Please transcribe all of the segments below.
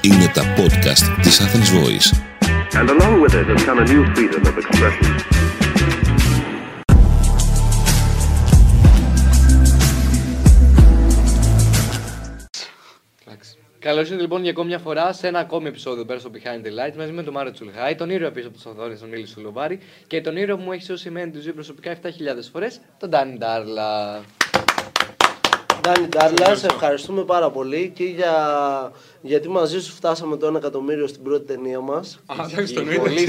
Είναι τα podcast της Athens Voice. And along with it has come a new freedom of expression. Καλώς ήρθατε λοιπόν για ακόμη μια φορά σε ένα ακόμη επεισόδιο πέρα στο Behind the Lights μαζί με τον Μάριο Τσουλχάι, τον ήρωα πίσω από τις οθόνες, τον Μίλη Σουλοβάρη και τον ήρωα που μου έχει σώσει εμένα τη ζωή προσωπικά 7.000 φορές, τον Danny Ntarlas. Danny Ntarlas, σε ευχαριστούμε πάρα πολύ και γιατί μαζί σου φτάσαμε το 1.000.000 στην πρώτη ταινία μας. Εντάξει, τον είδα. Πολύ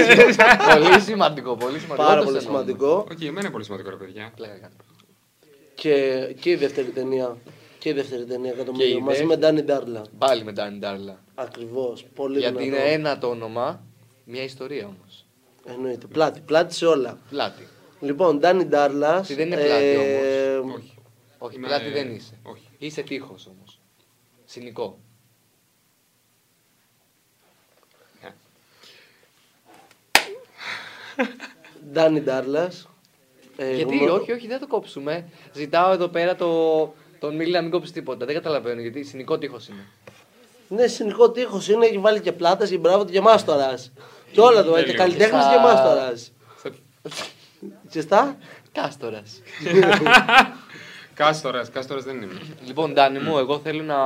σημαντικό, πολύ σημαντικό. Πάρα πολύ σημαντικό. Όχι, εμένα είναι πολύ σημαντικό, ρε παιδιά. Και η δεύτερη ταινία. Και η δεύτερη ταινία εκατομμύριο μαζί με Danny Ntarlas. Πάλι με Danny Ntarlas. Ακριβώς. Πολύ δυνατό. Γιατί είναι ένα το όνομα, μια ιστορία όμως. Εννοείται. Πλάτη σε όλα. Πλάτη. Λοιπόν, Danny Ntarlas. Δεν είναι πλάτη όμως. Όχι, πλάτη δεν είσαι. Όχι. Είσαι τείχος όμως. Συνικό. Danny Ntarlas. Γιατί, όχι, δεν το κόψουμε. Ζητάω εδώ πέρα τον Μίλη να μην κόψει τίποτα. Δεν καταλαβαίνω γιατί συνικό τείχος είναι. Ναι, συνικό τείχος είναι. Έχει βάλει και πλάτες και μπράβο του και εμάς τώρα. Και όλα το έτσι. Καλλιτέχνης και εμάς τώρα. Τσεστά. Κάστορας. Κάστορας δεν είναι. Λοιπόν, Ντάνι μου, εγώ θέλω να.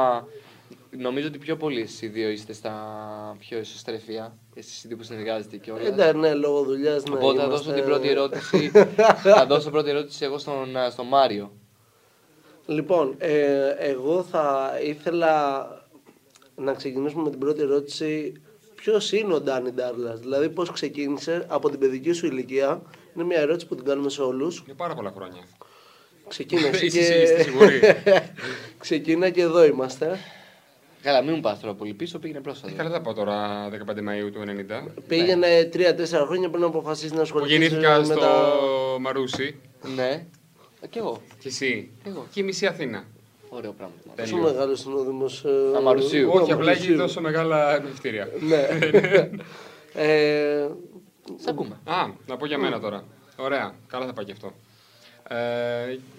Νομίζω ότι πιο πολλοί εσείς οι δύο είστε στα πιο ισοστρεφία. Εσείς οι δύο που συνεργάζεστε και όλα. Ναι, λόγω δουλειάς. Οπότε θα δώσω την πρώτη ερώτηση. Θα δώσω πρώτη ερώτηση εγώ στον Μάριο. Λοιπόν, εγώ θα ήθελα να ξεκινήσουμε με την πρώτη ερώτηση. Ποιος είναι ο Danny Ntarlas, δηλαδή πώς ξεκίνησε από την παιδική σου ηλικία? Είναι μια ερώτηση που την κάνουμε σε όλους. Είναι πάρα πολλά χρόνια. Ξεκίνησε Ξεκίνα και εδώ είμαστε. Καλά, μην μου πας τώρα πολύ πίσω, πήγαινε πρόσφατα. Καλά, θα πάω τώρα 15 Μαΐου του 1990. Πήγαινε 3-4 χρόνια πριν να αποφασίσεις να ασχοληθείς. Γεννήθηκα στο Μαρούσι. Ναι. Κι εγώ. Κι εσύ. Και η μισή Αθήνα. Ωραίο πράγμα. Τόσο μεγάλο είναι ο Δήμος Αμαρουσίου. Όχι, απλά έχει τόσο μεγάλα εμπνευστήρια. Ναι. Σ' ακούμε. Α, να πω για μένα τώρα. Ωραία, καλά θα πάει και αυτό.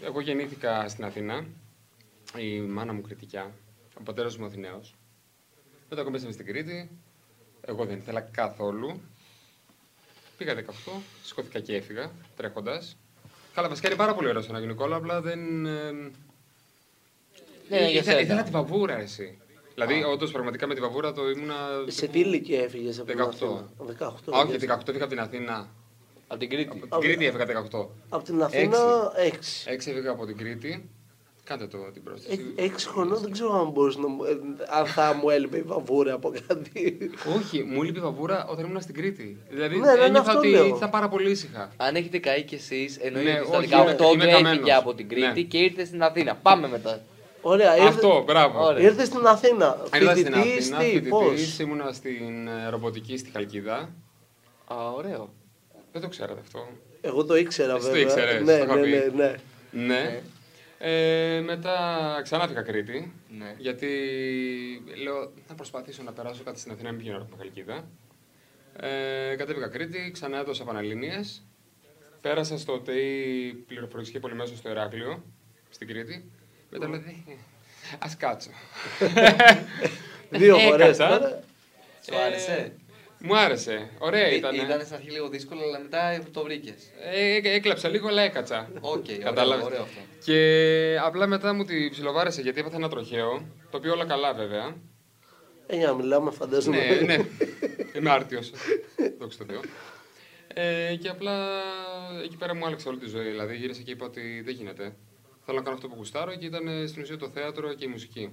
Εγώ γεννήθηκα στην Αθήνα. Η μάνα μου κρητικιά. Ο πατέρας μου Αθηναίος. Μετά κομπέσαμε στην Κρήτη. Εγώ δεν ήθελα καθόλου. Πήγα 18, σηκώθηκα και έφυγα τρέχοντας. Καλά, βασικά είναι πάρα πολύ ωραίο στον Άγιο Νικόλαο, απλά δεν. Ήθελα τη βαβούρα, εσύ. Δηλαδή, όντως πραγματικά με τη βαβούρα το ήμουνα. Σε τι ηλικία έφυγες από την Αθήνα? 18. Όχι, 18 έφυγα από την Αθήνα. Από την Κρήτη. Από την Κρήτη έφυγα 18. Από την Αθήνα 6. 6 έφυγα από την Κρήτη. Κάντε το την πρόσθεση. 6 χρονών δεν ξέρω αν θα μου έλειπε η βαβούρα από κάτι. Όχι, μου έλειπε η βαβούρα όταν ήμουν στην Κρήτη. Δηλαδή ένιωθα ότι ήταν πάρα πολύ ήσυχα. Αν έχετε καεί κι εσείς, εννοείται ότι στα 18 έφυγε από την Κρήτη και ήρθε στην Αθήνα. Πάμε μετά. Αυτό, μπράβο. Ήρθε στην Αθήνα. Φοιτητής, ήμουνα στην ρομποτική στη Χαλκίδα. Α, ωραίο. Δεν το ξέρατε αυτό. Εγώ το ήξερα βέβαια. Ναι. Μετά ξανά πήγα Κρήτη, ναι. Γιατί λέω να προσπαθήσω να περάσω κάτι στην Αθήνα, μην πηγαίνω από την Χαλκίδα. Κατέβηκα Κρήτη, ξανά έδωσα Πανελλήνιες, πέρασα στο ΤΕΙ πληροφορική πολυμέσου στο Ηράκλειο, στην Κρήτη. Μετά λέω, ας κάτσω. Δύο φορές. Σου άρεσε? Μου άρεσε. Ωραία ήταν. Ήταν στην αρχή λίγο δύσκολο, αλλά μετά το βρήκες. Έκλαψα λίγο, αλλά έκατσα. Κατάλαβες. Ωραίο αυτό. Και απλά μετά μου τη ψιλοβάρεσε γιατί έπαθε ένα τροχαίο. Το οποίο όλα καλά, βέβαια. Για μιλάμε, φαντάζομαι. Ναι. Είμαι άρτιος. Δόξα τω Θεώ. Και απλά εκεί πέρα μου άλλαξε όλη τη ζωή. Δηλαδή γύρισα και είπα ότι δεν γίνεται. Θέλω να κάνω αυτό που γουστάρω και ήταν στην ουσία το θέατρο και η μουσική.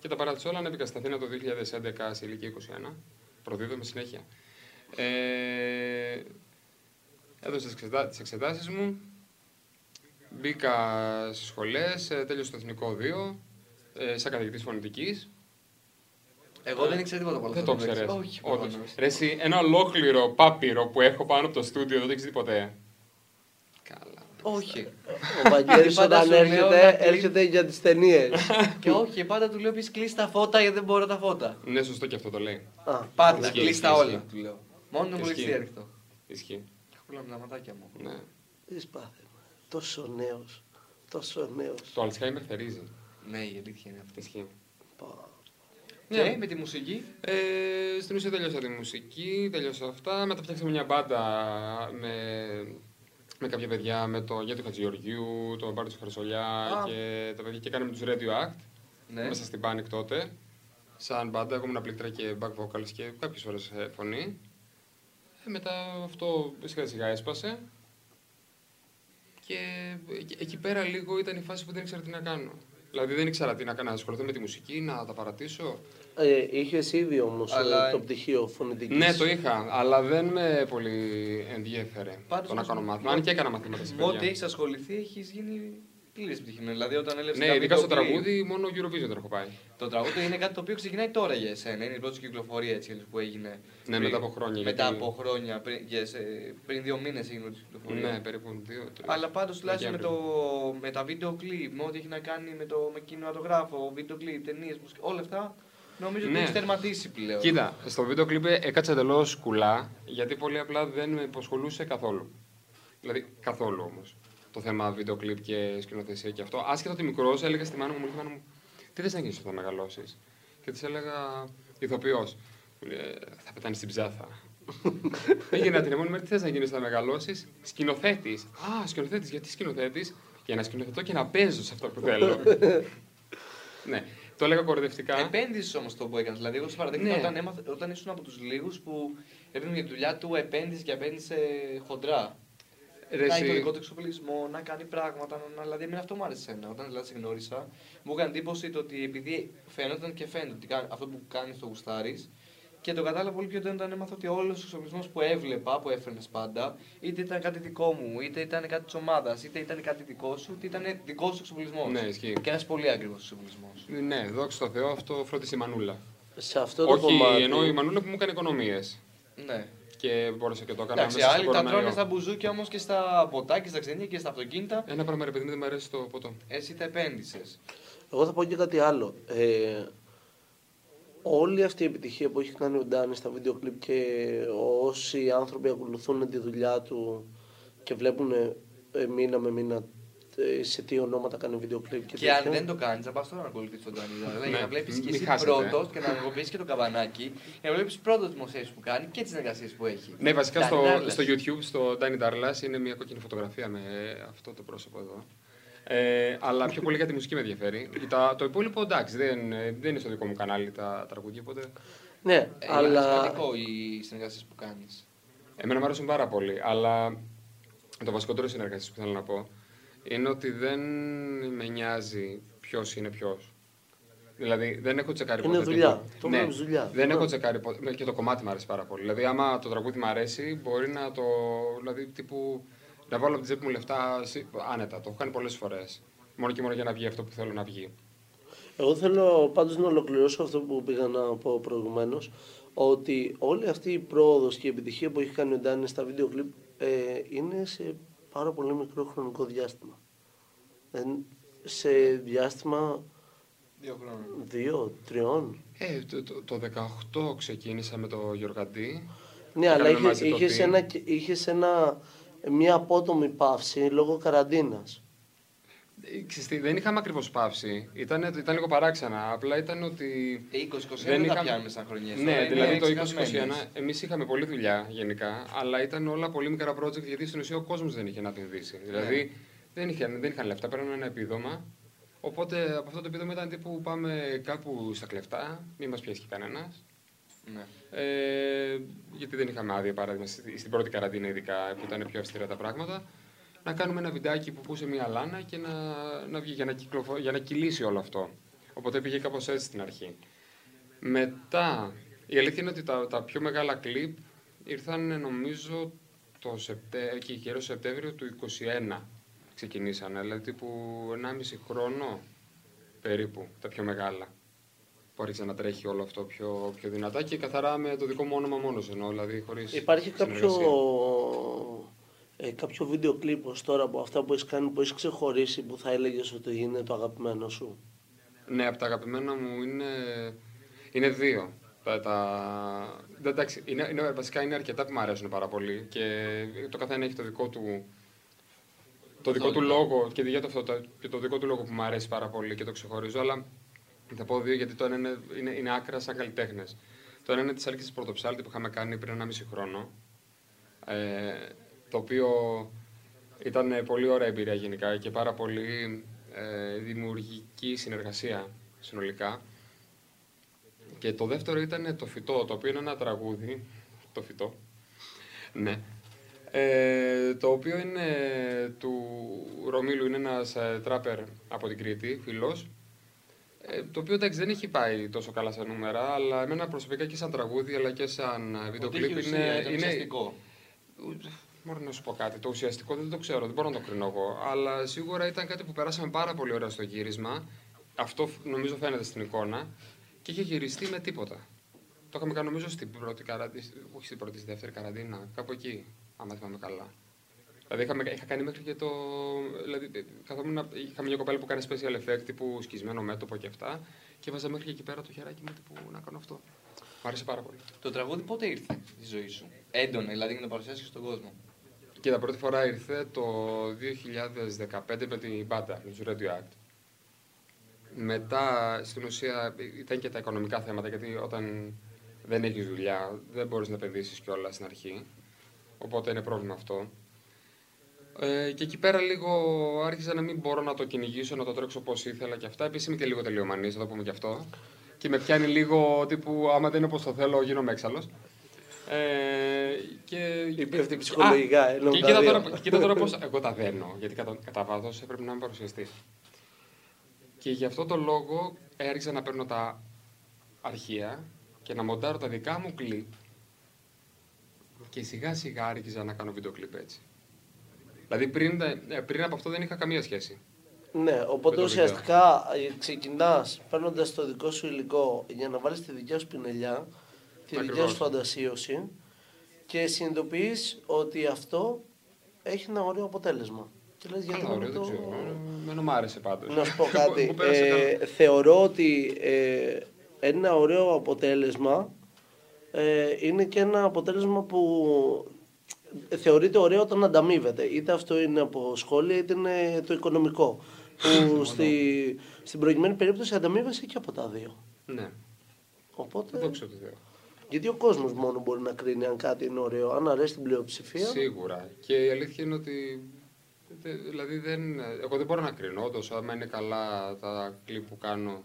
Και τα παράτησα όλα, ανέβηκα στην Αθήνα το 2011 σε ηλικία 21. Προδίδομαι συνέχεια. Έδωσα τις εξετάσεις μου, μπήκα στις σχολές, τέλειωσα το Εθνικό Οδείο, σαν καθηγητής φωνητικής. Εγώ δεν ήξερα τίποτα από όλα αυτά. Δεν το ξέρεις. Ρε εσύ, ένα ολόκληρο πάπυρο που έχω πάνω από το στούντιο, δεν το ήξερε ποτέ. Καλά. Όχι. Ο Βαγγέλης όταν έρχεται για τις ταινίες. Και όχι, πάντα του λέω πεις κλείσει τα φώτα γιατί δεν μπορώ τα φώτα. Ναι, σωστό και αυτό το λέει. Πάντα, κλείσει τα όλα. Μόνο μου έχει έρχεται. Ισχύει. Έχω λαμπλαματάκια μου. Τι σπάθε, τόσο νέος. τόσο νέος. Το Αλτσχάιμερ θερίζει. Ναι, η αλήθεια είναι αυτή. Ναι, και με τη μουσική. Στην ουσία τελειώσα τη μουσική, τελειώσα αυτά. Μετά φτιάξαμε μια μπάντα με κάποια παιδιά, με τον Γιάννη Χατζηγιωργίου, τον Μπάρτο Χαρσολιά και τα παιδιά. Και κάναμε τους Radio Act, ναι, μέσα στην Panic τότε. Σαν μπάντα, ακόμα ένα πλήκτρα και back vocals και κάποιες φορές φωνή. Μετά αυτό σιγά σιγά έσπασε. Και εκεί πέρα λίγο ήταν η φάση που δεν ήξερα τι να κάνω. Δηλαδή δεν ήξερα τι να κάνω, να ασχοληθώ με τη μουσική, να τα παρατήσω. Είχες ήδη όμως το πτυχίο φωνητικής. Ναι, το είχα, αλλά δεν με πολύ ενδιέφερε το να κάνω μάθημα. Αν και έκανα μαθήματα σε παιδιά. Ό,τι έχεις ασχοληθεί, έχεις γίνει πλήρης πτυχημένο. Δηλαδή, όταν έλεψες. Ναι, ειδικά στο τραγούδι, μόνο Eurovision έχω πάει. Το τραγούδι είναι κάτι το οποίο ξεκινάει τώρα για εσένα. Είναι η πρώτη κυκλοφορία έτσι, που έγινε. Ναι, πριν, μετά από χρόνια. Μετά από χρόνια, πριν 2 μήνες έγινε η κυκλοφορία. Ναι, περίπου 2-3. Αλλά πάντως τουλάχιστον με τα βίντεο κλιπ, με ό,τι έχει να κάνει με κινηματογράφο, βίντεο κλιπ, ταινίες, όλα αυτά. Νομίζω ότι έχει τερματίσει πλέον. Κοίτα, στο βίντεο κλιπ έκατσα εντελώς κουλά, γιατί πολύ απλά δεν με υποσχολούσε καθόλου. Δηλαδή, καθόλου όμως. Το θέμα βίντεο κλιπ και σκηνοθεσία και αυτό. Άσχετα ότι μικρός, έλεγα στη μάνα μου, τι θες να γίνεις όταν μεγαλώσεις. Και της έλεγα, ηθοποιός. Θα πετάνεις στην ψάθα. Έγινε την επόμενη μέρα, τι θες να γίνεις όταν μεγαλώσεις. Σκηνοθέτης. Α, σκηνοθέτης, γιατί σκηνοθέτης. Για να σκηνοθετώ και να παίζω σε αυτό που θέλω. Ναι, το έλεγα κοροϊδευτικά. Επένδυσες όμως το που έκανες. Δηλαδή, εγώ σε παραδείγμα, όταν ήσουν από τους λίγους που έδινε για τη δουλειά του, επένδυσε και επένδυσε χοντρά. Να έχει το δικό του εξοπλισμό, να κάνει πράγματα. Δηλαδή, εμένα αυτό μου άρεσε. Όταν δηλαδή σε γνώρισα, μου έκανε εντύπωση το ότι επειδή φαίνεται ότι αυτό που κάνει το γουστάρι, και το κατάλαβα πολύ πιο όταν έμαθα ότι όλο ο εξοπλισμό που έβλεπα, που έφερνε πάντα, είτε ήταν κάτι δικό μου, είτε ήταν κάτι τη ομάδα, είτε ήταν κάτι δικό σου, είτε ήταν δικό σου εξοπλισμό. Ναι, ισχύει. Και ένα πολύ ακριβό εξοπλισμό. Ναι, δόξα τω Θεώ, αυτό φρόντισε η Μανούλα. Σε αυτό το κομμάτι. Ενώ η Μανούλα που μου έκανε οικονομίες. Ναι. Και μπορούσα και το έκανα. Εντάξει, άλλοι τα τρώνε στα μπουζούκια όμως και στα ποτάκια, στα ξενία και στα αυτοκίνητα. Ένα πράγμα ρε παιδί μου δεν μου αρέσει το ποτό. Εσύ τα επένδυσες. Εγώ θα πω και κάτι άλλο. Όλη αυτή η επιτυχία που έχει κάνει ο Ντάνι στα βίντεο κλιπ και όσοι άνθρωποι ακολουθούν τη δουλειά του και βλέπουν μήνα με μήνα σε τι ονόματα κάνει βίντεο κλιπ. Και αν δεν το κάνει, θα πα τώρα να ακολουθήσει τον Ντάνι. Για να βλέπει και εσύ πρώτο και να ενεργοποιήσει και το καμπανάκι, για να βλέπει πρώτο τι δημοσίευσει που κάνει και τι συνεργασίε που έχει. Ναι, βασικά στο YouTube, στο Danny Ntarlas, είναι μια κόκκινη φωτογραφία με αυτό το πρόσωπο εδώ. Αλλά πιο πολύ για τη μουσική με ενδιαφέρει. Το υπόλοιπο εντάξει, δεν είναι στο δικό μου κανάλι τα τραγούδια, οπότε. Ναι, αλλά. Είναι σημαντικό οι συνεργασίε που κάνει. Εμένα μου αρέσουν πάρα πολύ, αλλά το βασικότερο συνεργασίε που θέλω να πω. Είναι ότι δεν με νοιάζει ποιος είναι ποιος. Δηλαδή δεν έχω τσεκάρει ποτέ. Είναι δουλειά. Το ναι, δουλειά. Δεν έχω τσεκάρει ποτέ. Και το κομμάτι μου αρέσει πάρα πολύ. Δηλαδή, άμα το τραγούδι μου αρέσει, μπορεί να το. Δηλαδή, τύπου. Να βάλω από την τσέπη μου λεφτά άνετα. Το έχω κάνει πολλές φορές. Μόνο και μόνο για να βγει αυτό που θέλω να βγει. Εγώ θέλω πάντως να ολοκληρώσω αυτό που πήγα να πω προηγουμένως. Ότι όλη αυτή η πρόοδος και η επιτυχία που έχει κάνει ο Ντάνι στα βίντεο κλιπ είναι σε πάρα πολύ μικρό χρονικό διάστημα. Σε διάστημα 2-3. 18 ξεκίνησα με το Γιωργαντή. Ναι, αλλά είχες μια απότομη παύση λόγω καραντίνας. Δεν είχαμε ακριβώς παύση. Ήταν λίγο παράξενα. Απλά ήταν ότι. 20-21 δεν τα πιάνουμε σαν χρονιές. Ναι, δηλαδή το 2021 εμείς είχαμε πολλή δουλειά γενικά, αλλά ήταν όλα πολύ μικρά project γιατί στην ουσία ο κόσμος δεν είχε να επενδύσει. Δηλαδή δεν είχαν λεφτά, παίρνανε ένα επίδομα. Οπότε από αυτό το επίδομα ήταν τύπου πάμε κάπου στα κλεφτά, μην μας πιέσει κανένας. Ναι. Γιατί δεν είχαμε άδεια παράδειγμα στην πρώτη καραντίνα, ειδικά που ήταν πιο αυστηρά τα πράγματα. Να κάνουμε ένα βιντεάκι που πούσε μια λάνα και να βγει για να κυλήσει όλο αυτό. Οπότε πήγε κάπως έτσι στην αρχή. Μετά, η αλήθεια είναι ότι τα πιο μεγάλα κλιπ ήρθαν νομίζω και γύρω Σεπτέμβριο του 2021 ξεκινήσανε. Δηλαδή τύπου 1,5 χρόνο περίπου τα πιο μεγάλα. Που άρχισε να τρέχει όλο αυτό πιο δυνατά και καθαρά με το δικό μου όνομα μόνος εννοώ. Δηλαδή, χωρίς υπάρχει κάποιο. Κάποιο βίντεο κλιπ ως τώρα από αυτά που έχεις κάνει, που έχεις ξεχωρίσει, που θα έλεγες ότι είναι το αγαπημένο σου. Ναι, από τα αγαπημένα μου είναι 2. Εντάξει, βασικά είναι αρκετά που μου αρέσουν πάρα πολύ και το καθένα έχει το δικό του το δικό του λόγο, και για αυτό, και το δικό του λόγο που μου αρέσει πάρα πολύ και το ξεχωρίζω, αλλά θα πω δύο, γιατί το ένα είναι άκρα σαν καλλιτέχνες. Το ένα είναι της Άλκης Πρωτοψάλτη που είχαμε κάνει πριν 1,5 χρόνο, το οποίο ήταν πολύ ωραία εμπειρία γενικά και πάρα πολύ δημιουργική συνεργασία συνολικά. Και το δεύτερο ήταν το Φυτό, το οποίο είναι ένα τραγούδι, το Φυτό, ναι, το οποίο είναι του Ρομίλου, είναι ένας τράπερ από την Κρήτη, φίλος, το οποίο εντάξει δεν έχει πάει τόσο καλά στα νούμερα, αλλά εμένα προσωπικά και σαν τραγούδι αλλά και σαν βίντεο κλιπ είναι ουσιαστικό. Μόνο να σου πω κάτι, το ουσιαστικό δεν το ξέρω, δεν μπορώ να το κρίνω εγώ, αλλά σίγουρα ήταν κάτι που περάσαμε πάρα πολύ ωραία στο γύρισμα, αυτό νομίζω φαίνεται στην εικόνα, και είχε γυριστεί με τίποτα. Το είχαμε κάνει νομίζω στην πρώτη καραντίνα, όχι στην πρώτη, στη δεύτερη καραντίνα, κάπου εκεί, άμα θυμάμαι καλά. Δηλαδή είχα κάνει μέχρι και το... Δηλαδή είχαμε μια κοπέλα που κάνει special effect, τύπου σκισμένο μέτωπο και αυτά, και βάζα μέχρι και εκεί πέρα το χεράκι μου, τύπου να κάνω αυτό. Μου άρεσε πάρα πολύ. Το τραγούδι πότε ήρθε στη ζωή σου, έντονα, δηλαδή για να παρουσιάσεις στον κόσμο? Και τα πρώτη φορά ήρθε το 2015 με την μπάντα, του Radio Act. Μετά, στην ουσία, ήταν και τα οικονομικά θέματα, γιατί όταν δεν έχεις δουλειά, δεν μπορείς να επενδύσεις κιόλας στην αρχή. Οπότε είναι πρόβλημα αυτό. Και εκεί πέρα λίγο άρχισα να μην μπορώ να το κυνηγήσω, να το τρέξω όπως ήθελα και αυτά. Επίσης είμαι και λίγο τελειομανής, θα το πούμε κι αυτό. Και με πιάνει λίγο τύπου, άμα δεν είναι όπως το θέλω, γίνομαι έξαλλος. Υπέφτει ψυχολογικά, κοίτα τώρα πώς εγώ τα δένω, γιατί κατά βάθος έπρεπε να είμαι παρουσιαστής. Και γι' αυτό το λόγο έριξα να παίρνω τα αρχεία και να μοντάρω τα δικά μου κλιπ και σιγά σιγά άρχιζα να κάνω βίντεο κλιπ έτσι. Δηλαδή πριν από αυτό δεν είχα καμία σχέση. Ναι, οπότε ουσιαστικά ξεκινάς παίρνοντας το δικό σου υλικό για να βάλεις τη δικιά σου πινελιά, τη δικιά σου φαντασίωση και συνειδητοποιείς ότι αυτό έχει ένα ωραίο αποτέλεσμα. Και λες, γιατί ωραίο, δεν ξέρω. Μεν μου άρεσε πάντως. Να σου πω κάτι. Θεωρώ ότι ένα ωραίο αποτέλεσμα είναι και ένα αποτέλεσμα που θεωρείται ωραίο όταν ανταμείβεται. Είτε αυτό είναι από σχόλια, είτε είναι το οικονομικό. Που στην προηγουμένη περίπτωση ανταμείβεσαι και από τα δύο. Ναι. Οπότε... Δεν ξέρω τι θέλω. Γιατί ο κόσμος μόνο μπορεί να κρίνει αν κάτι είναι ωραίο, αν αρέσει την πλειοψηφία. Σίγουρα. Και η αλήθεια είναι ότι... Δηλαδή, εγώ δεν μπορώ να κρίνω. Όντως, άμα είναι καλά τα κλιπ που κάνω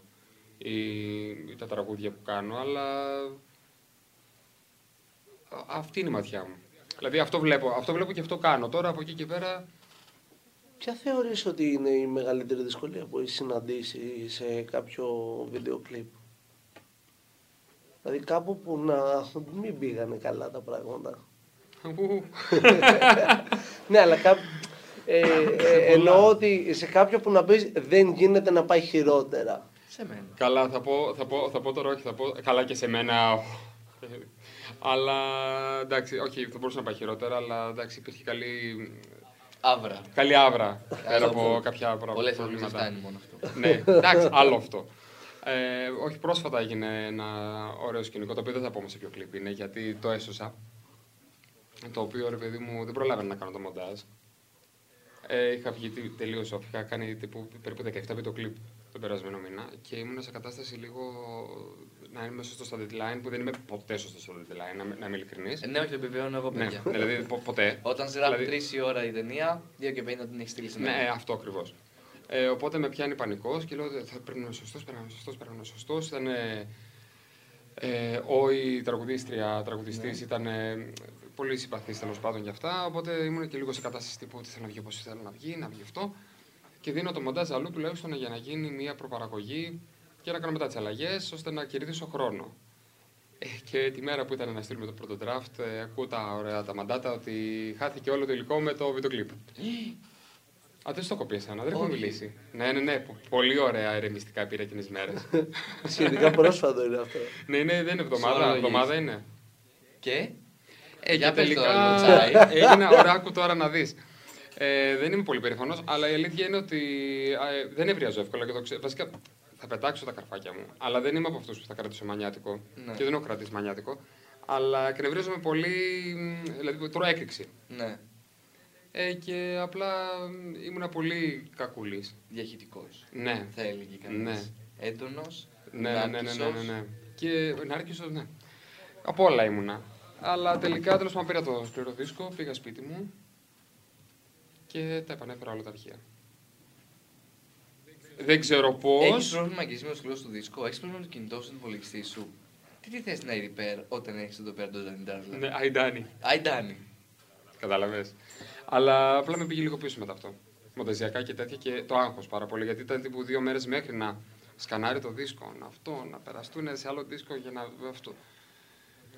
ή τα τραγούδια που κάνω, αλλά αυτή είναι η ματιά μου. Δηλαδή, αυτό βλέπω και αυτό κάνω. Τώρα, από εκεί και πέρα... Ποια θεωρείς ότι είναι η μεγαλύτερη δυσκολία που έχεις συναντήσει σε κάποιο βίντεο κλιπ? Δηλαδή, κάπου που να μην πήγανε καλά τα πράγματα. Ναι, αλλά κάπου... εννοώ ότι σε κάποιο που να πεις δεν γίνεται να πάει χειρότερα. Σε μένα. Καλά, θα πω τώρα όχι, θα πω καλά και σε μένα. Αλλά εντάξει, όχι, θα μπορούσε να πάει χειρότερα, αλλά εντάξει, υπήρχε καλή... Αύρα. Καλή αύρα, πέρα από κάποια προβλήματα. Πολλές φτάνει μόνο αυτό. Ναι, εντάξει, άλλο αυτό. Όχι, πρόσφατα έγινε ένα ωραίο σκηνικό, το οποίο δεν θα πω σε ποιο κλιπ είναι, γιατί το έσωσα. Το οποίο, ρε παιδί μου, δεν προλάβαινα να κάνω το μοντάζ. Είχα βγει τελείως off. Είχα κάνει περίπου 17 βίντεο κλιπ τον περασμένο μήνα και ήμουν σε κατάσταση λίγο να είμαι σωστό στο deadline, που δεν είμαι ποτέ σωστό στο deadline, να είμαι ειλικρινής. Ναι, όχι, το επιβεβαιώνω εγώ, παιδιά. Ναι, δηλαδή ποτέ. Όταν ζεράμε 3 η ώρα η ταινία, 2 και 50 την έχει στείλει στην Ελλάδα. Ναι, αυτό ακριβώς. Οπότε με πιάνει πανικός και λέω ότι πρέπει να είμαι σωστός, πρέπει να είμαι σωστός. Ήταν η τραγουδιστής, ήταν. Πολύ συμπαθής τέλος πάντων για αυτά, οπότε ήμουν και λίγο σε κατάσταση τύπου ότι θέλω να βγει όπως θέλω να βγει αυτό. Και δίνω το μοντάζ αλλού τουλάχιστον για να γίνει μια προπαραγωγή και να κάνω μετά τις αλλαγές ώστε να κερδίσω χρόνο. Και τη μέρα που ήταν να στείλουμε το πρώτο draft, ακούω τα ωραία τα μαντάτα ότι χάθηκε όλο το υλικό με το βίντεο κλιπ. Α, δεν στο κοπήσανα, δεν έχουμε μιλήσει. Ναι, πολύ ωραία ερεμιστικά πήρα εκείνες τις μέρες. Σχετικά πρόσφατο είναι αυτό. Ναι, δεν είναι εβδομάδα είναι. Και. Για τελικά έγινε οράκου τώρα να δεις. Δεν είμαι πολύ περήφανος, αλλά η αλήθεια είναι ότι δεν ευριάζω εύκολα και το ξέρω. Βασικά θα πετάξω τα καρφάκια μου, αλλά δεν είμαι από αυτούς που θα κρατήσω μανιάτικο και δεν έχω κρατήσει μανιάτικο. Αλλά εκνευρίζομαι πολύ, δηλαδή τρώω έκρηξη. Και απλά ήμουνα πολύ κακούλης. Διαχυτικός. Ναι. Θα έλεγε κανείς. Ναι. Έντονος. Ναι, νάρκισος. Ναι. Και νάρκισος, ναι. Από όλα ήμουνα. Αλλά τελικά τέλος πάντων πήρα το σκληρό δίσκο, πήγα σπίτι μου και τα επανέφερα όλα τα αρχεία. Δεν ξέρω πώς. Έχεις πρόβλημα και εσύ με το σκληρό του δίσκο, έχεις πρόβλημα με το κινητό σου, τον υπολογιστή σου. Τι θες να repair όταν έχεις εδώ πέρα τον Danny Ntarlas. Ναι, I Danny. Κατάλαβες. Αλλά απλά με πήγε λίγο πίσω μετά αυτό. Μονταζιακά και τέτοια και το άγχος πάρα πολύ. Γιατί ήταν τύπου 2 μέρες μέχρι να σκανάρει το δίσκο, να περαστούν σε άλλο δίσκο για να. Αυτό.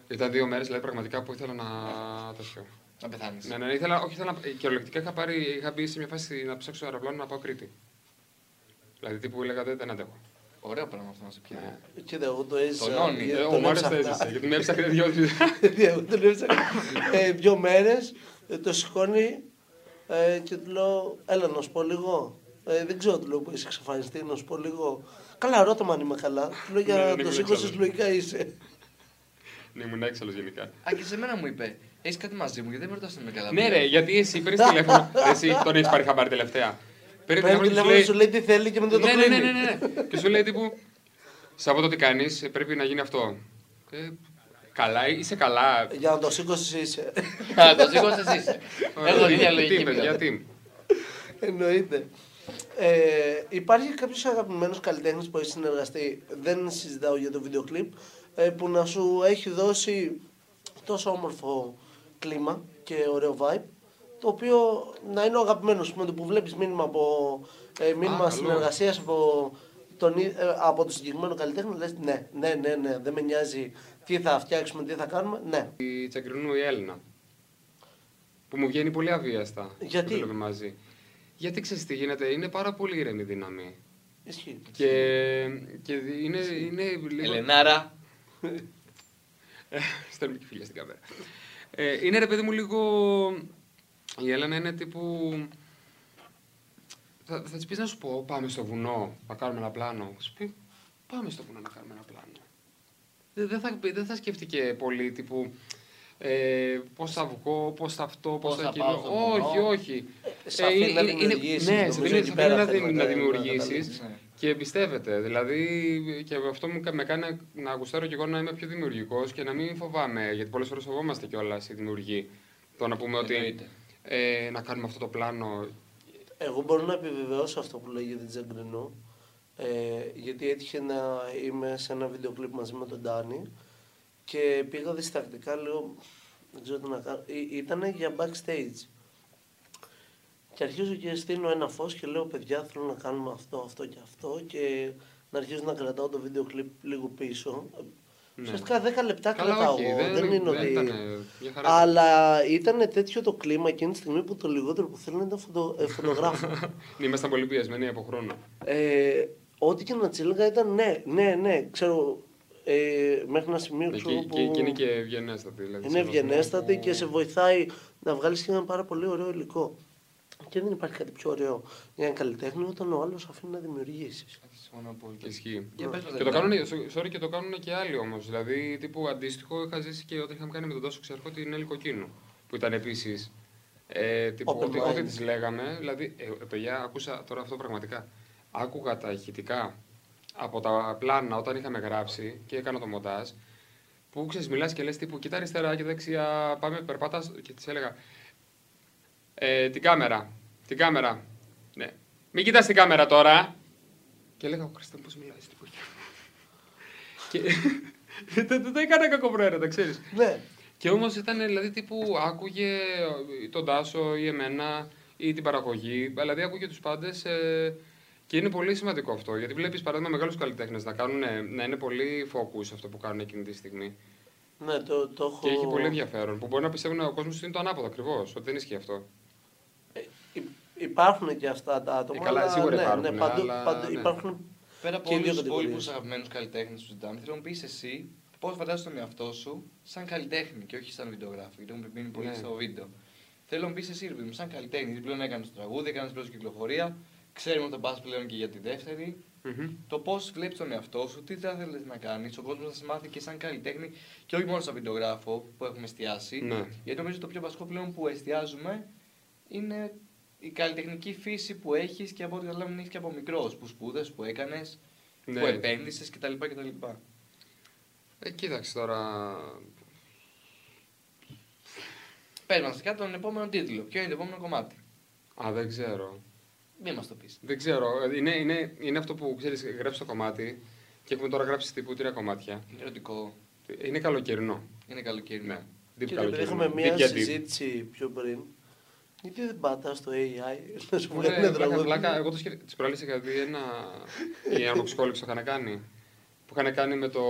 Ήταν 2 μέρες δηλαδή πραγματικά που ήθελα να. Να πεθάνεις. Ναι, ήθελα. Όχι, ήθελα. Κυριολεκτικά είχα μπει σε μια φάση να ψάξω αεροπλάνο να πάω Κρήτη. Δηλαδή τύπου έλεγα δεν αντέχω. Ωραία πράγμα αυτό να σε πιάνει. Κοίτα, εγώ το έζησα. Ο Μάριος το έζησε. Γιατί με έψαχνε 2 μέρες. Το σηκώνει και του λέω: Έλα, να σου πω λίγο. Δεν ξέρω, του λέω που είσαι εξαφανιστεί, να σου πω λίγο. Καλά, ρώτα μου αν είμαι καλά. Του λέω: Για το σήκωσε, λογικά είσαι. Ναι, ήμουν έξαλλος γενικά. Α, και σε μένα μου είπε: Έχεις κάτι μαζί μου, γιατί δεν με ρωτάς να είμαι καλά. Ναι, ρε, γιατί εσύ παίρνει τηλέφωνο. Εσύ τον έχει πάρει χαμπάρι τελευταία. Παίρνει τηλέφωνο, σου λέει τι θέλει και μετά το κλείνει. Ναι. Και σου λέει τύπου: Σαββάτο τι κάνεις, πρέπει να γίνει αυτό. Καλά, είσαι καλά. Για να το σήκωσες είσαι. Έχω μια λογική. Γιατί. Εννοείται. Υπάρχει κάποιος αγαπημένος καλλιτέχνης που έχει συνεργαστεί, δεν συζητάω για το βίντεο κλιπ, που να σου έχει δώσει τόσο όμορφο κλίμα και ωραίο vibe, το οποίο να είναι ο αγαπημένος, με το που βλέπεις μήνυμα συνεργασίας από το συγκεκριμένο καλλιτέχνη, λες ναι, δεν με νοιάζει τι θα φτιάξουμε, τι θα κάνουμε, ναι. Η Τσαγκρινού η Έλληνα, που μου βγαίνει πολύ αβίαστα. Γιατί? Μαζί. Γιατί ξέρεις τι γίνεται, είναι πάρα πολύ ήρεμη δύναμη. Ισχύει. Και είναι λίγο... Ελενάρα. Στέλνουμε και φίλια στην κάμερα. Είναι ρε παιδί μου λίγο... Η Έλενα είναι τύπου... Θα της πεις να σου πω, πάμε στο βουνό να κάνουμε ένα πλάνο. Θα σου πει, πάμε στο βουνό να κάνουμε ένα πλάνο. Δεν θα σκέφτηκε πολύ τύπου... Πώς θα βγω, πώς θα αυτό, πώς θα κοινώ. Όχι. Σε αφήνει να δημιουργήσεις. Ναι, σε αφήνει να δημιουργήσεις και εμπιστεύεται. Δηλαδή, και αυτό με κάνει να γουστάρω κι εγώ να είμαι πιο δημιουργικός και να μην φοβάμαι. Γιατί πολλές φορές φοβόμαστε κιόλας οι δημιουργοί. Το να πούμε ότι να κάνουμε αυτό το πλάνο. Εγώ μπορώ να επιβεβαιώσω αυτό που λέγεται Τζαγκρινού. Γιατί έτυχε να είμαι σε ένα βίντεο κλιπ μαζί με τον Ντάνι. Και πήγα διστακτικά, λέω, δεν ξέρω τι να κάνω. Ήτανε για backstage. Και αρχίζω και στείλω ένα φως και λέω, παιδιά, θέλω να κάνουμε αυτό, αυτό και αυτό. Και να αρχίζω να κρατάω το βίντεο κλιπ λίγο πίσω. Ουσιαστικά 10 λεπτά κρατάω. Δεν είναι ότι... Αλλά ήταν τέτοιο το κλίμα εκείνη τη στιγμή που το λιγότερο που θέλω ήταν φωτογράφο. Ήμασταν πολύ πιεσμένοι από χρόνο. Ό,τι και να τσίλεγα ήταν ναι, ξέρω... μέχρι ένα σημείο που... Και είναι και ευγενέστατη. Δηλαδή, είναι ευγενέστατη και σε βοηθάει να βγάλεις και ένα πάρα πολύ ωραίο υλικό. Και δεν υπάρχει κάτι πιο ωραίο για έναν καλλιτέχνη όταν ο άλλος αφήνει να δημιουργήσεις. Συμφωνώ πολύ. Ισχύει. Και το κάνουν και άλλοι όμως. Δηλαδή, τύπου αντίστοιχο είχα ζήσει και όταν είχαμε κάνει με τον Τάσο Ξερχό την Ελικοκίνου. Που ήταν επίσης. Ό,τι της λέγαμε. Δηλαδή, παιδιά, ακούσα τώρα αυτό πραγματικά. Άκουγα τα ηχητικά από τα πλάνα όταν είχαμε γράψει και έκανα το μοντάζ, που ξέρεις, μιλάς και λες τύπου κοίτα αριστερά και δεξιά, πάμε περπάτα και της έλεγα την κάμερα, ναι, μην κοιτάς την κάμερα τώρα και έλεγα ο Χριστέ πώς μιλάς τύπου και δεν έκανα κακό προαίρετα, ξέρεις. Ναι. Και όμως ήταν δηλαδή τύπου άκουγε τον Τάσο ή εμένα ή την παραγωγή, δηλαδή άκουγε τους πάντες. Και είναι πολύ σημαντικό αυτό, γιατί βλέπεις παράδειγμα μεγάλους καλλιτέχνες να είναι πολύ focus σε αυτό που κάνουν εκείνη τη στιγμή. Ναι, το έχω... Και έχει πολύ ενδιαφέρον, που μπορεί να πιστεύουν ο κόσμος είναι το ανάποδο ακριβώς, ότι δεν ισχύει αυτό. Υπάρχουν και αυτά τα άτομα, καλά, σίγουρα υπάρχουν, αλλά υπάρχουν... Πέρα από όλους τους υπόλοιπους αγαπημένους καλλιτέχνες που ζητάμε, θέλω να πεις εσύ πώς φαντάζεσαι τον εαυτό σου σαν καλλιτέχνη και όχι σαν βιντεογράφο, γιατί μου μείνει πολύ στο βίντεο. Θέλω να πεις εσύ, επειδή σαν καλλιτέχνη, πλέον έκανες το τραγούδι, έκανες πλέον κυκλοφορία. Ξέρουμε ότι θα πας πλέον και για τη δεύτερη. Το πώς βλέπεις τον εαυτό σου, τι θα θέλεις να κάνεις, ο κόσμος θα σε μάθει και σαν καλλιτέχνη και όχι μόνο σαν βιντεογράφο που έχουμε εστιάσει. Ναι. Γιατί νομίζω το πιο βασικό πλέον που εστιάζουμε είναι η καλλιτεχνική φύση που έχεις και από ό,τι καταλάβαινε έχεις και από μικρός, που σπούδες, που έκανες, ναι, που επένδυσες κτλ. Κοίταξε τώρα... Πες μας κάτω τον επόμενο τίτλο. Ποιο είναι το επόμενο κομμάτι? Α, δεν ξέρω. Μην μας το πεις. Δεν ξέρω. Είναι αυτό που ξέρεις, γράψεις το κομμάτι και έχουμε τώρα γράψει τύπου 3 κομμάτια. Είναι ερωτικό. Είναι καλοκαιρινό. Είναι καλοκαιρινό. Ναι. Και καλοκαιρινό. Είχαμε μία συζήτηση πιο πριν. Γιατί δεν πατάς το AI να σου βγάλει τραγούδια. Εγώ τις προάλλες είχα δει ένα μοξικόληψο που είχαν κάνει. Που είχαν κάνει με το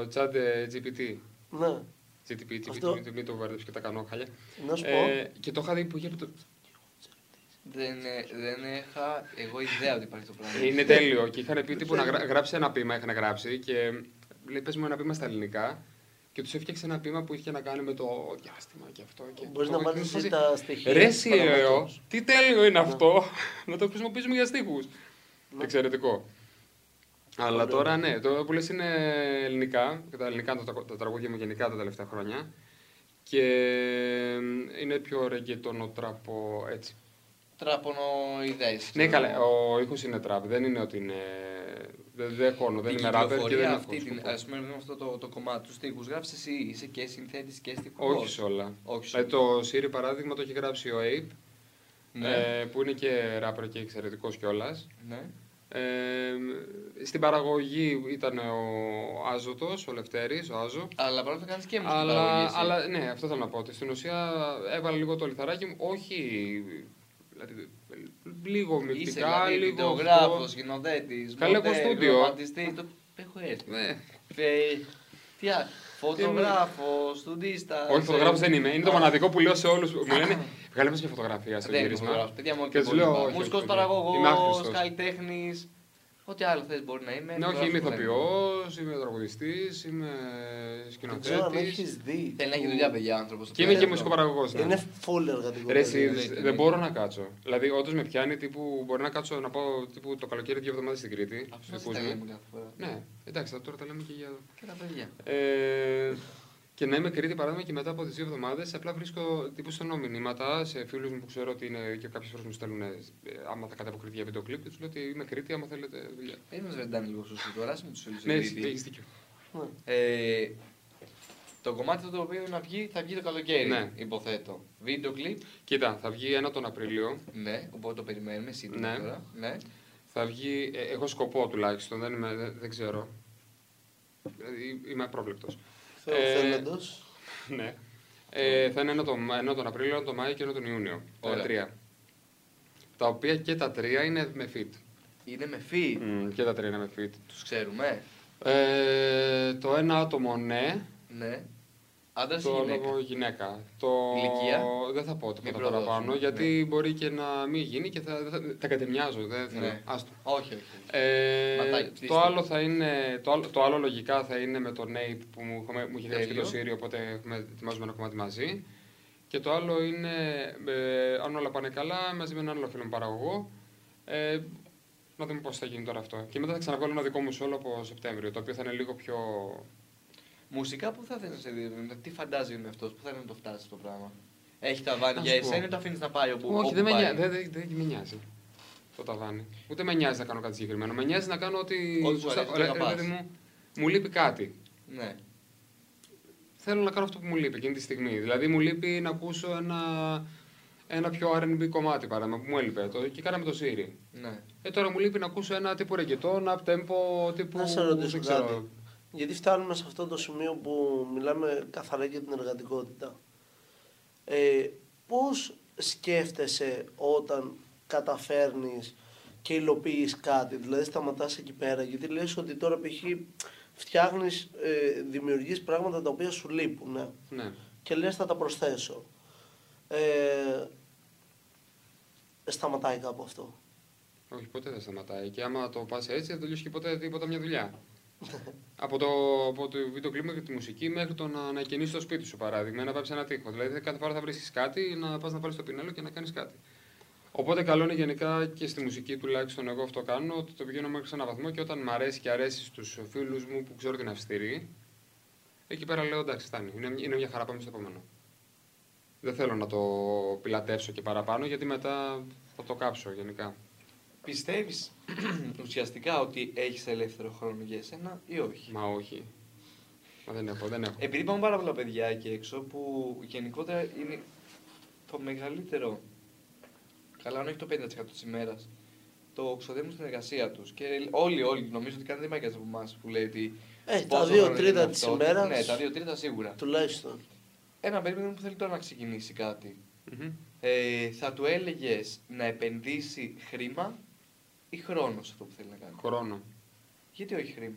ChatGPT. Ναι. GPT, αυτό... μην το βαρύτευσε και τα κανόχαλια. Να σου πω. Και το είχα δει που είχε πει το... Δεν είχα εγώ ιδέα ότι υπάρχει το πράγμα. Είναι τέλειο. Και είχαν πει τύπου να γράψει ένα πείμα, είχαν γράψει και λέει πες μου ένα πείμα στα ελληνικά και τους έφτιαξε ένα πείμα που είχε να κάνει με το διάστημα και αυτό. Μπορείς να βάλεις εσύ τα στοιχεία. Ρε σιρεό, τι τέλειο είναι αυτό, να το χρησιμοποιήσουμε για στίχους. Εξαιρετικό. Αλλά τώρα ναι, το που λες είναι ελληνικά, τα ελληνικά τα τραγούδια μου γενικά τα τελευταία χρόνια και είναι πιο ρεγκετόνο τραπο έτσι. Τραπονο-ιδέες. Ναι, καλά, ο ήχος είναι τραπ, δεν είναι ότι είναι... δεν χώνω, δεν είμαι ράπερ και δεν είναι χώρο. Ας πούμε με αυτό το κομμάτι του στίχους, γράψεις εσύ, είσαι και συνθέτης και στιχουργός. Όχι σε όλα. Το Siri παράδειγμα το έχει γράψει ο Ape, που είναι και ράπερ και εξαιρετικός κιόλας. Στην παραγωγή ήταν ο Άζωτος, ο Λευτέρης, ο Άζο. Αλλά παρόλα αυτά κάνεις και εμείς την παραγωγή. Αλλά ναι, αυτό θέλω να πω. Στην ουσία έβαλα λίγο το λιθαράκι μου, όχι. Δηλαδή, λίγο μυθικά, λίγο. Βιντεογράφος, σκηνοθέτης, μοντέλο, ρομαντιστής. Το έχω έρθει. Τι άλλο, φωτογράφος, στουντίστα. Όχι, φωτογράφος δεν είμαι. Είναι το μοναδικό που λέω σε όλους. Μου λένε, βγάλε μας μια φωτογραφία στο γύρισμα. Και τους λέω, μουσικός παραγωγός, καλλιτέχνης. Ό,τι άλλο θες μπορεί να είμαι. Ναι, όχι, είμαι ηθοποιός, είμαι τραγουδιστής, είμαι σκηνοθέτης. Δεν ξέρω αν έχεις δει. Θέλει να έχει δουλειά, παιδιά, άνθρωπος. Και είμαι και μουσικοπαραγωγός. Είναι full εργατικό. Ρε, δεν μπορώ να κάτσω. Δηλαδή, όντως με πιάνει τύπου. Μπορεί να κάτσω να πάω τύπου το καλοκαίρι 2 εβδομάδες στην Κρήτη. Αυτό δεν λέμε κάθε φορά. Ναι, εντάξει, τώρα τα λέμε και για. Και τα παιδιά. Και να είμαι Κρήτη παράδειγμα και μετά από τις 2 εβδομάδες απλά βρίσκω τύπου στενό μηνύματα σε φίλους μου που ξέρω ότι είναι και κάποιες φορές μου στέλνουν άμα τα καταποκριθεί για βίντεο κλιπ και τους λέω ότι είμαι Κρήτη άμα θέλετε δουλειά. Είμαι ζευγάρι λίγο σωστό τώρα, με τους φίλους μου. Ναι, έχεις δίκιο. Το κομμάτι το οποίο θα βγει το καλοκαίρι, ναι, υποθέτω. Βίντεο κλιπ. Κοίτα, θα βγει ένα τον Απρίλιο. Ναι, οπότε το περιμένουμε σύντομα, ναι, τώρα. Ναι. Θα βγει, έχω σκοπό τουλάχιστον, δεν ξέρω. Είμαι απρόβλεπτος. Ναι. Θα είναι ένα τον Απρίλιο, ένα τον Μάιο και ένα τον Ιούνιο. Ωραία. Τα 3. Τα οποία και τα 3 είναι με fit. Είναι με fit. Και τα 3 είναι με fit. Τους ξέρουμε. Το ένα άτομο ναι. Ναι. Άντρας ή γυναίκα. Το γυναίκα. Ηλικία. Δεν θα πω τίποτα παραπάνω γιατί μπορεί και να μην γίνει και τα κατεμοιάζω. Δεν θα... Ναι. Άστο. Όχι. Το άλλο λογικά θα είναι με τον Ape που μου είχε γράψει και το Siri, οπότε ετοιμάζουμε ένα κομμάτι μαζί. Και το άλλο είναι, αν όλα πάνε καλά, μαζί με έναν άλλο φίλο μου παραγωγό. Να δούμε πώς θα γίνει τώρα αυτό. Και μετά θα ξαναβγάλω ένα δικό μου solo από Σεπτέμβριο, το οποίο θα είναι λίγο πιο... Μουσικά που θα θες να σε δει, τι φαντάζει είναι αυτός, που θα είναι να το φτάσει αυτό το πράγμα. Έχει ταβάνι για εσένα ή το αφήνεις να πάει όπου πάει. Όχι, δεν με νοιάζει το ταβάνι. Ούτε με νοιάζει να κάνω κάτι συγκεκριμένο. Με νοιάζει να κάνω ότι. Μου λείπει κάτι. Ναι. Θέλω να κάνω αυτό που μου λείπει εκείνη τη στιγμή. Δηλαδή μου λείπει να ακούσω ένα πιο R&B κομμάτι παράδειγμα που μου έλειπε και κάναμε το Siri. Ναι. Τώρα μου λείπει να ακούσω ένα τύπου ρεγκετόν, ένα τέμπο τύπου. Να σε ρωτήσω κάτι. Γιατί φτάνουμε σε αυτό το σημείο που μιλάμε καθαρά για την εργατικότητα. Πώς σκέφτεσαι όταν καταφέρνεις και υλοποιείς κάτι, δηλαδή σταματάς εκεί πέρα, γιατί λες ότι τώρα π.χ. φτιάχνεις, δημιουργείς πράγματα τα οποία σου λείπουν, ναι. Και λες θα τα προσθέσω. Σταματάει κάπου αυτό? Όχι, ποτέ δεν σταματάει και άμα το πας έτσι δεν τελειώσει και ποτέ τίποτα μια δουλειά. από το βίντεο κλίπ και τη μουσική μέχρι το να ανακαινήσεις το σπίτι σου παράδειγμα, να πάρεις ένα τοίχο. Δηλαδή κάθε φορά θα βρίσκεις κάτι, να πας να πάρεις το πινέλο και να κάνεις κάτι. Οπότε καλό είναι γενικά και στη μουσική τουλάχιστον εγώ αυτό κάνω, ότι το πηγαίνω μέχρι σε έναν βαθμό και όταν μ' αρέσει και αρέσει στους φίλους μου που ξέρω ότι είναι αυστηροί, εκεί πέρα λέω εντάξει, φτάνει. Είναι μια χαρά, πάμε στο επόμενο. δεν θέλω να το πιλατεύσω και παραπάνω, γιατί μετά θα το κάψω γενικά. Πιστεύεις ουσιαστικά ότι έχεις ελεύθερο χρόνο για εσένα ή όχι? Μα όχι. Μα δεν έχω. Επειδή πάμε πάρα πολλά παιδιά εκεί έξω που γενικότερα είναι το μεγαλύτερο, καλά αν όχι το 50% της ημέρας, το ξοδεύουν στην εργασία τους. Και όλοι νομίζω ότι κάνετε μάκια από εμάς που λέει ότι... τα 2/3 της ημέρας. Ναι, τα 2/3 σίγουρα. Τουλάχιστον. Ένα περίπτωμα που θέλει τώρα να ξεκινήσει κάτι. Mm-hmm. Θα του έλεγες να επενδύσει χρήμα ή χρόνο σε αυτό που θέλει να κάνει? Χρόνο. Γιατί όχι χρήμα?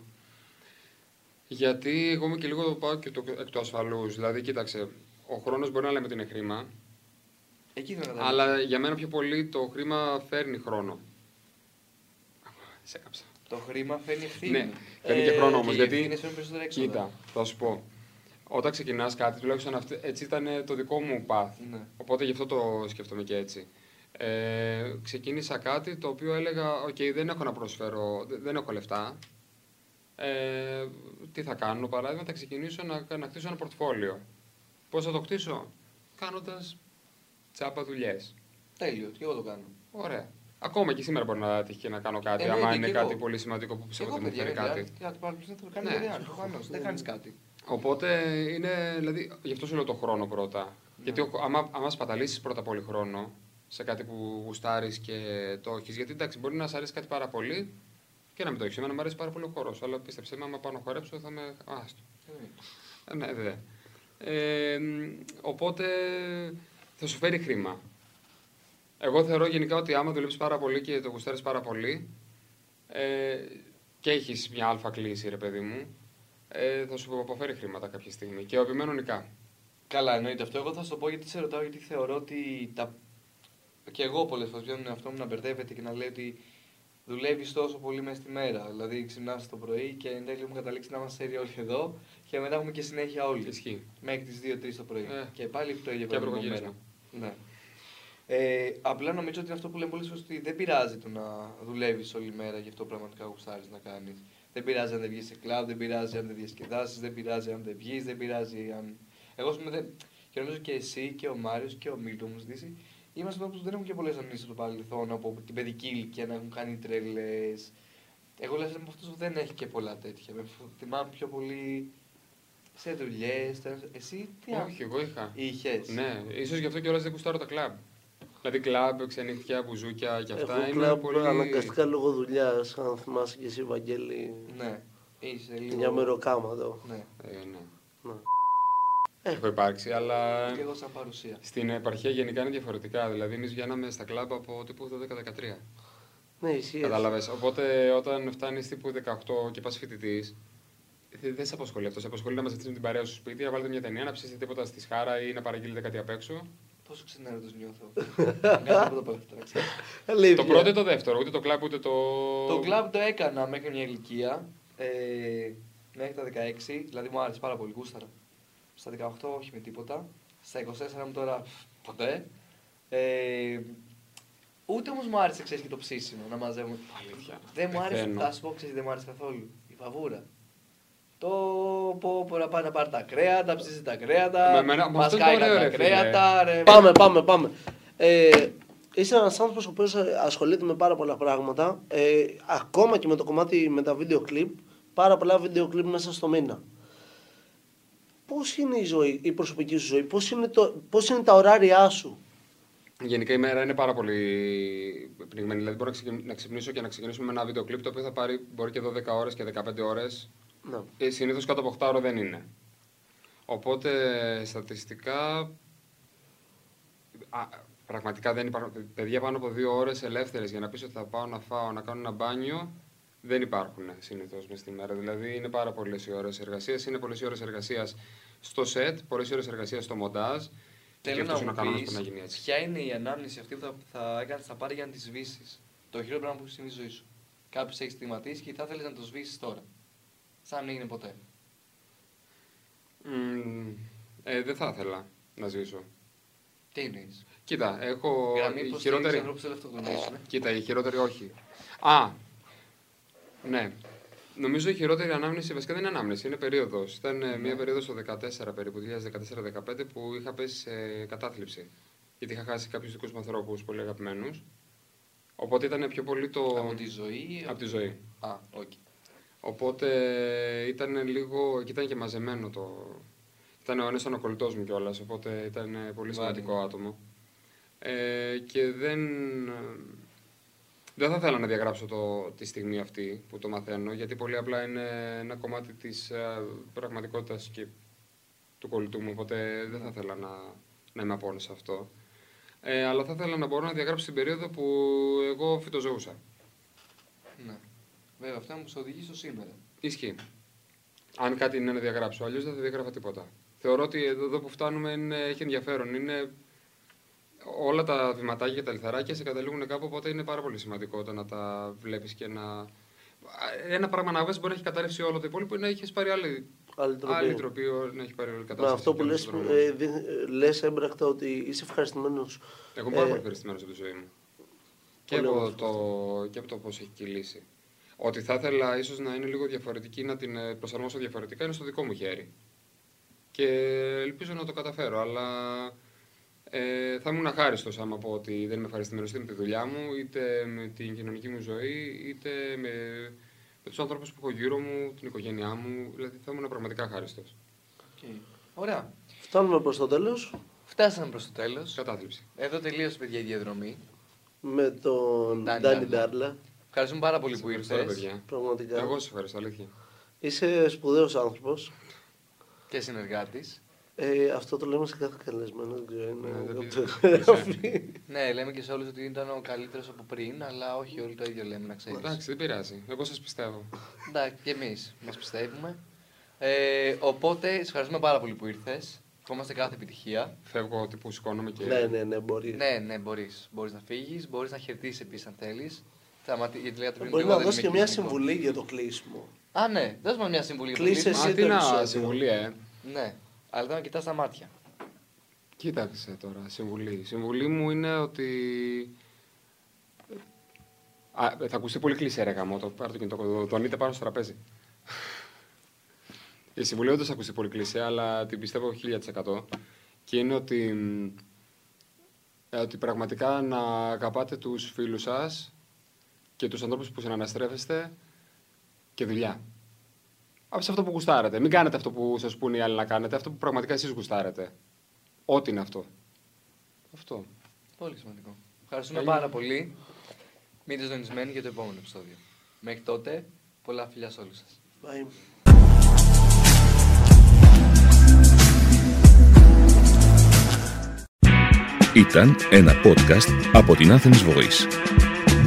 Γιατί εγώ είμαι και λίγο το πάω και εκ του ασφαλούς. Δηλαδή, κοίταξε, ο χρόνος μπορεί να λέμε ότι είναι χρήμα. Εκεί θα καταλάβει. Αλλά για μένα πιο πολύ το χρήμα φέρνει χρόνο. Σε κάψα. Το χρήμα φέρνει ευθύνη. Ναι, φέρνει και χρόνο όμως. Γιατί. Κοίτα, θα σου πω. Όταν ξεκινάς κάτι, τουλάχιστον έτσι ήταν το δικό μου path. Ναι. Οπότε γι' αυτό το σκέφτομαι και έτσι. Ξεκίνησα κάτι το οποίο έλεγα: OK, δεν έχω να προσφέρω, δεν έχω λεφτά. Τι θα κάνω, παράδειγμα, θα ξεκινήσω να χτίσω ένα πορτφόλιο. Πώς θα το χτίσω? Κάνοντας τσάπα δουλειές. Τέλειο, και εγώ το κάνω. Ωραία. Ακόμα και σήμερα μπορεί να τύχει και να κάνω κάτι, άμα είναι κάτι πολύ σημαντικό που πιστεύω ότι μου φέρει κάτι. Δεν κάνεις κάτι. Οπότε είναι, δηλαδή, γι' αυτό σου λέω το χρόνο πρώτα. Ναι. Γιατί άμα σπαταλήσεις πρώτα πολύ χρόνο σε κάτι που γουστάρεις και το έχεις, γιατί εντάξει, μπορεί να σ' αρέσει κάτι πάρα πολύ και να μην το έχεις. Εμένα μου αρέσει πάρα πολύ ο χορός, αλλά πίστεψε με, άμα πάνω χορέψω θα με. Άστο. Ναι, δε. Οπότε θα σου φέρει χρήμα. Εγώ θεωρώ γενικά ότι άμα δουλεύεις πάρα πολύ και το γουστάρεις πάρα πολύ και έχεις μια αλφα κλίση, ρε παιδί μου, θα σου αποφέρει χρήματα κάποια στιγμή και επιμενονικά. Καλά, εννοείται αυτό. Εγώ θα σου το πω γιατί σε ρωτάω, γιατί θεωρώ ότι και εγώ πολλές φορές πιάνω αυτό μου να μπερδεύεται και να λέει ότι δουλεύεις τόσο πολύ μέσα στη μέρα. Δηλαδή, ξυπνάς το πρωί και εν τέλει μου καταλήξει να είμαστε όλοι εδώ και μετά έχουμε και συνέχεια όλοι. Ισχύει. Μέχρι τις 2-3 το πρωί. Και πάλι το ίδιο πράγμα. Ναι. Απλά νομίζω ότι είναι αυτό που λέμε πολύ σωστή. Δεν πειράζει το να δουλεύεις όλη μέρα γι' αυτό πραγματικά γουστάρεις να κάνεις. Δεν πειράζει αν δεν βγεις σε κλαμπ, δεν πειράζει αν δεν διασκεδάσεις, δεν πειράζει αν δεν βγεις, δεν πειράζει αν. Εγώ, και νομίζω και εσύ και ο Μάριος και ο Μίλτο μου ζητήσει, είμαστε εδώ που δεν έχουν και πολλές αμνήσεις στο παρελθόν από την παιδική ηλικία να έχουν κάνει τρελές. Εγώ λέω από αυτούς που δεν έχει και πολλά τέτοια. Με θυμάμαι πιο πολύ σε δουλειές. Εσύ τι άλλο? Όχι, εγώ είχα. Είχες. Ναι, ίσως γι' αυτό κιόλας δεν κουστάρω τα κλαμπ. Δηλαδή, κλαμπ, ξενύχια, μπουζούκια και αυτά. Εγώ κλαμπ, πολύ... αναγκαστικά λόγω δουλειάς, αν θυμάσαι κι εσύ, Βαγγέλη. Ναι, είσαι λίγο... Μια μεροκάμα εδώ. Ναι. Ναι. Έχω υπάρξει, αλλά... Και εγώ σαν παρουσία. Στην επαρχία γενικά είναι διαφορετικά. Δηλαδή, εμείς βγαίναμε στα κλαμπ από τύπου 12-13. Ναι, εσύ. Κατάλαβες. Οπότε, όταν φτάνεις τύπου 18 και πας φοιτητής, δεν σε απασχολεί αυτό. Σε απασχολεί να μαζευτείς με την παρέα σου σπίτι, να βάλετε μια ταινία, να ψήσετε τίποτα στη σχάρα ή να παραγγείλετε κάτι απ' έξω. Πόσο ξενέρωτος νιώθω. Το πρώτο ή το δεύτερο, ούτε το κλαμπ ούτε το... Το κλαμπ το έκανα μέχρι μια ηλικία, μέχρι τα 16, δηλαδή μου άρεσε πάρα πολύ, γούσταρα. Στα 18 όχι με τίποτα, στα 24 μου τώρα ποτέ. Ούτε όμως μου άρεσε, ξέρεις, και το ψήσιμο να μαζεύω. Δεν μου άρεσε, θα σου πω, ξέρεις, δεν μου άρεσε καθόλου η βαβούρα. Το πω να πάει να πάρει τα κρέατα, ψήσει τα κρέατα, μας κάνει τα κρέατα, ρε. Πάμε. Είσαι ένας άνθρωπος ο οποίος ασχολείται με πάρα πολλά πράγματα, ακόμα και με το κομμάτι με τα βίντεο κλιπ, πάρα πολλά βίντεο κλιπ μέσα στο μήνα. Πώς είναι η ζωή, η προσωπική σου ζωή, πώς είναι τα ωράρια σου? Γενικά η μέρα είναι πάρα πολύ πνιγμένη, δηλαδή μπορώ να ξυπνήσω και να ξεκινήσουμε με ένα βίντεο κλιπ το οποίο θα πάρει μπορεί και 12 ώρες και 15 ώρες. No. Συνήθως κάτω από 8 ώρες δεν είναι. Οπότε στατιστικά πραγματικά δεν υπάρχουν. Παιδιά πάνω από 2 ώρες ελεύθερες για να πεις ότι θα πάω να φάω, να κάνω ένα μπάνιο, δεν υπάρχουν συνήθως μες τη μέρα. Δηλαδή είναι πάρα πολλές οι ώρες εργασίας. Είναι πολλές οι ώρες εργασίας στο σετ, πολλές οι ώρες εργασίας στο μοντάζ. Θέλω να μου πεις ποια είναι η ανάμνηση αυτή που θα πάρει για να τη σβήσεις. Το χειρότερο πράγμα που έχει συμβεί στη ζωή σου. Κάποιος έχει στιγματίσει και θα θέλεις να το σβήσεις τώρα. Σαν να έγινε ποτέ. Δεν θα ήθελα να ζήσω. Τι εννοείς? Κοίτα, έχω... Γραμμή η χειρότερη... Κοίτα, η χειρότερη όχι. Α, ναι. Νομίζω η χειρότερη ανάμνηση, βασικά δεν είναι ανάμνηση, είναι περίοδος. Ήταν μια περίοδος το 2014 περίπου, 2014-2015, που είχα πέσει σε κατάθλιψη. Γιατί είχα χάσει κάποιους δικούς μου ανθρώπους πολύ αγαπημένους. Οπότε ήταν πιο πολύ το. Από τη ζωή. Από τη ζωή. Α, okay. Οπότε ήταν λίγο. Και ήταν και μαζεμένο το. Ήταν ο ένας ανακολητός μου κιόλας, οπότε ήταν πολύ σημαντικό άτομο. Και δεν θα ήθελα να διαγράψω τη στιγμή αυτή που το μαθαίνω, γιατί πολύ απλά είναι ένα κομμάτι της πραγματικότητας και του κολλητού μου, οπότε δεν θα ήθελα να είμαι απόνος σε αυτό. Αλλά θα ήθελα να μπορώ να διαγράψω την περίοδο που εγώ φυτοζωούσα. Ναι. Βέβαια, αυτά μου σε οδηγεί στο σήμερα. Ισχύει. Αν κάτι είναι να διαγράψω, αλλιώς δεν θα διαγράφω τίποτα. Θεωρώ ότι εδώ που φτάνουμε έχει ενδιαφέρον. Είναι όλα τα βηματάκια και τα λιθαράκια σε καταλήγουν κάπου, οπότε είναι πάρα πολύ σημαντικό όταν να τα βλέπεις και να. Ένα πράγμα να βγάζει μπορεί να έχει καταρρεύσει όλο το υπόλοιπο ή να έχει πάρει άλλη τροπή, να έχει πάρει άλλη κατάσταση. Αυτό που λες έμπρακτα ότι είσαι ευχαριστημένος. Εγώ είμαι πάρα πολύ ευχαριστημένος από τη ζωή μου. Και από το πώς έχει κυλήσει. Ότι θα ήθελα ίσως να είναι λίγο διαφορετική, να την προσαρμόσω διαφορετικά, είναι στο δικό μου χέρι. Και ελπίζω να το καταφέρω, αλλά θα ήμουν αχάριστος άμα πω ότι δεν είμαι ευχαριστημένος είτε με τη δουλειά μου, είτε με την κοινωνική μου ζωή, είτε με τους ανθρώπους που έχω γύρω μου, την οικογένειά μου. Δηλαδή θα ήμουν πραγματικά αχάριστος. Okay. Ωραία. Φτάνουμε προς το τέλος. Φτάσαμε προς το τέλος. Κατάθλιψη. Εδώ τελείωσε, παιδιά, η διαδρομή. Με τον Danny Ntarlas. Ευχαριστούμε πάρα πολύ που ήρθες. Πραγματικά. Εγώ σε ευχαριστώ, αλήθεια. Είσαι σπουδαίος άνθρωπος. Και συνεργάτης. Αυτό το λέμε σε κάθε καλεσμένο, δεν ξέρω, είναι. Ναι, λέμε και σε όλους ότι ήταν ο καλύτερος από πριν, αλλά όχι όλοι το ίδιο λέμε, να ξέρεις. Εντάξει, δεν πειράζει. Εγώ σας πιστεύω. Εντάξει, και εμείς μας πιστεύουμε. Οπότε, σε ευχαριστούμε πάρα πολύ που ήρθες. Ευχόμαστε κάθε επιτυχία. Φεύγω ότι που σηκώνομαι και. Ναι, μπορείς. Ναι, μπορείς να φύγεις, μπορείς να χαιρετήσεις επίσης αν θέλεις. Μπορεί να δώσει και μια συμβουλή για το κλείσιμο. Α, ναι, δώσ' μας μια συμβουλή. Κλείσε εσύ το συμβουλή, ναι, αλλά δεν με κοιτάς τα μάτια. Κοίταξε τώρα, συμβουλή. Η συμβουλή μου είναι ότι. Θα ακουστεί πολύ κλεισέ, ρε γαμώτο. Πάρ' το κινητό, τονείτε πάνω στο τραπέζι. Η συμβουλή όντως θα ακουστεί πολύ κλεισέ, αλλά την πιστεύω 1000%. Και είναι ότι πραγματικά να αγαπάτε τους φίλους σας και τους ανθρώπους που συναναστρέφεστε και δουλειά. Σε αυτό που γουστάρετε. Μην κάνετε αυτό που σας πούνε οι άλλοι να κάνετε, αυτό που πραγματικά εσείς γουστάρετε. Ό,τι είναι αυτό. Αυτό. Πολύ σημαντικό. Ευχαριστούμε πάρα πολύ. Μείνετε συντονισμένοι για το επόμενο επεισόδιο. Μέχρι τότε, πολλά φιλιά σε όλους σας. Bye. Ήταν ένα podcast από την Athens Voice.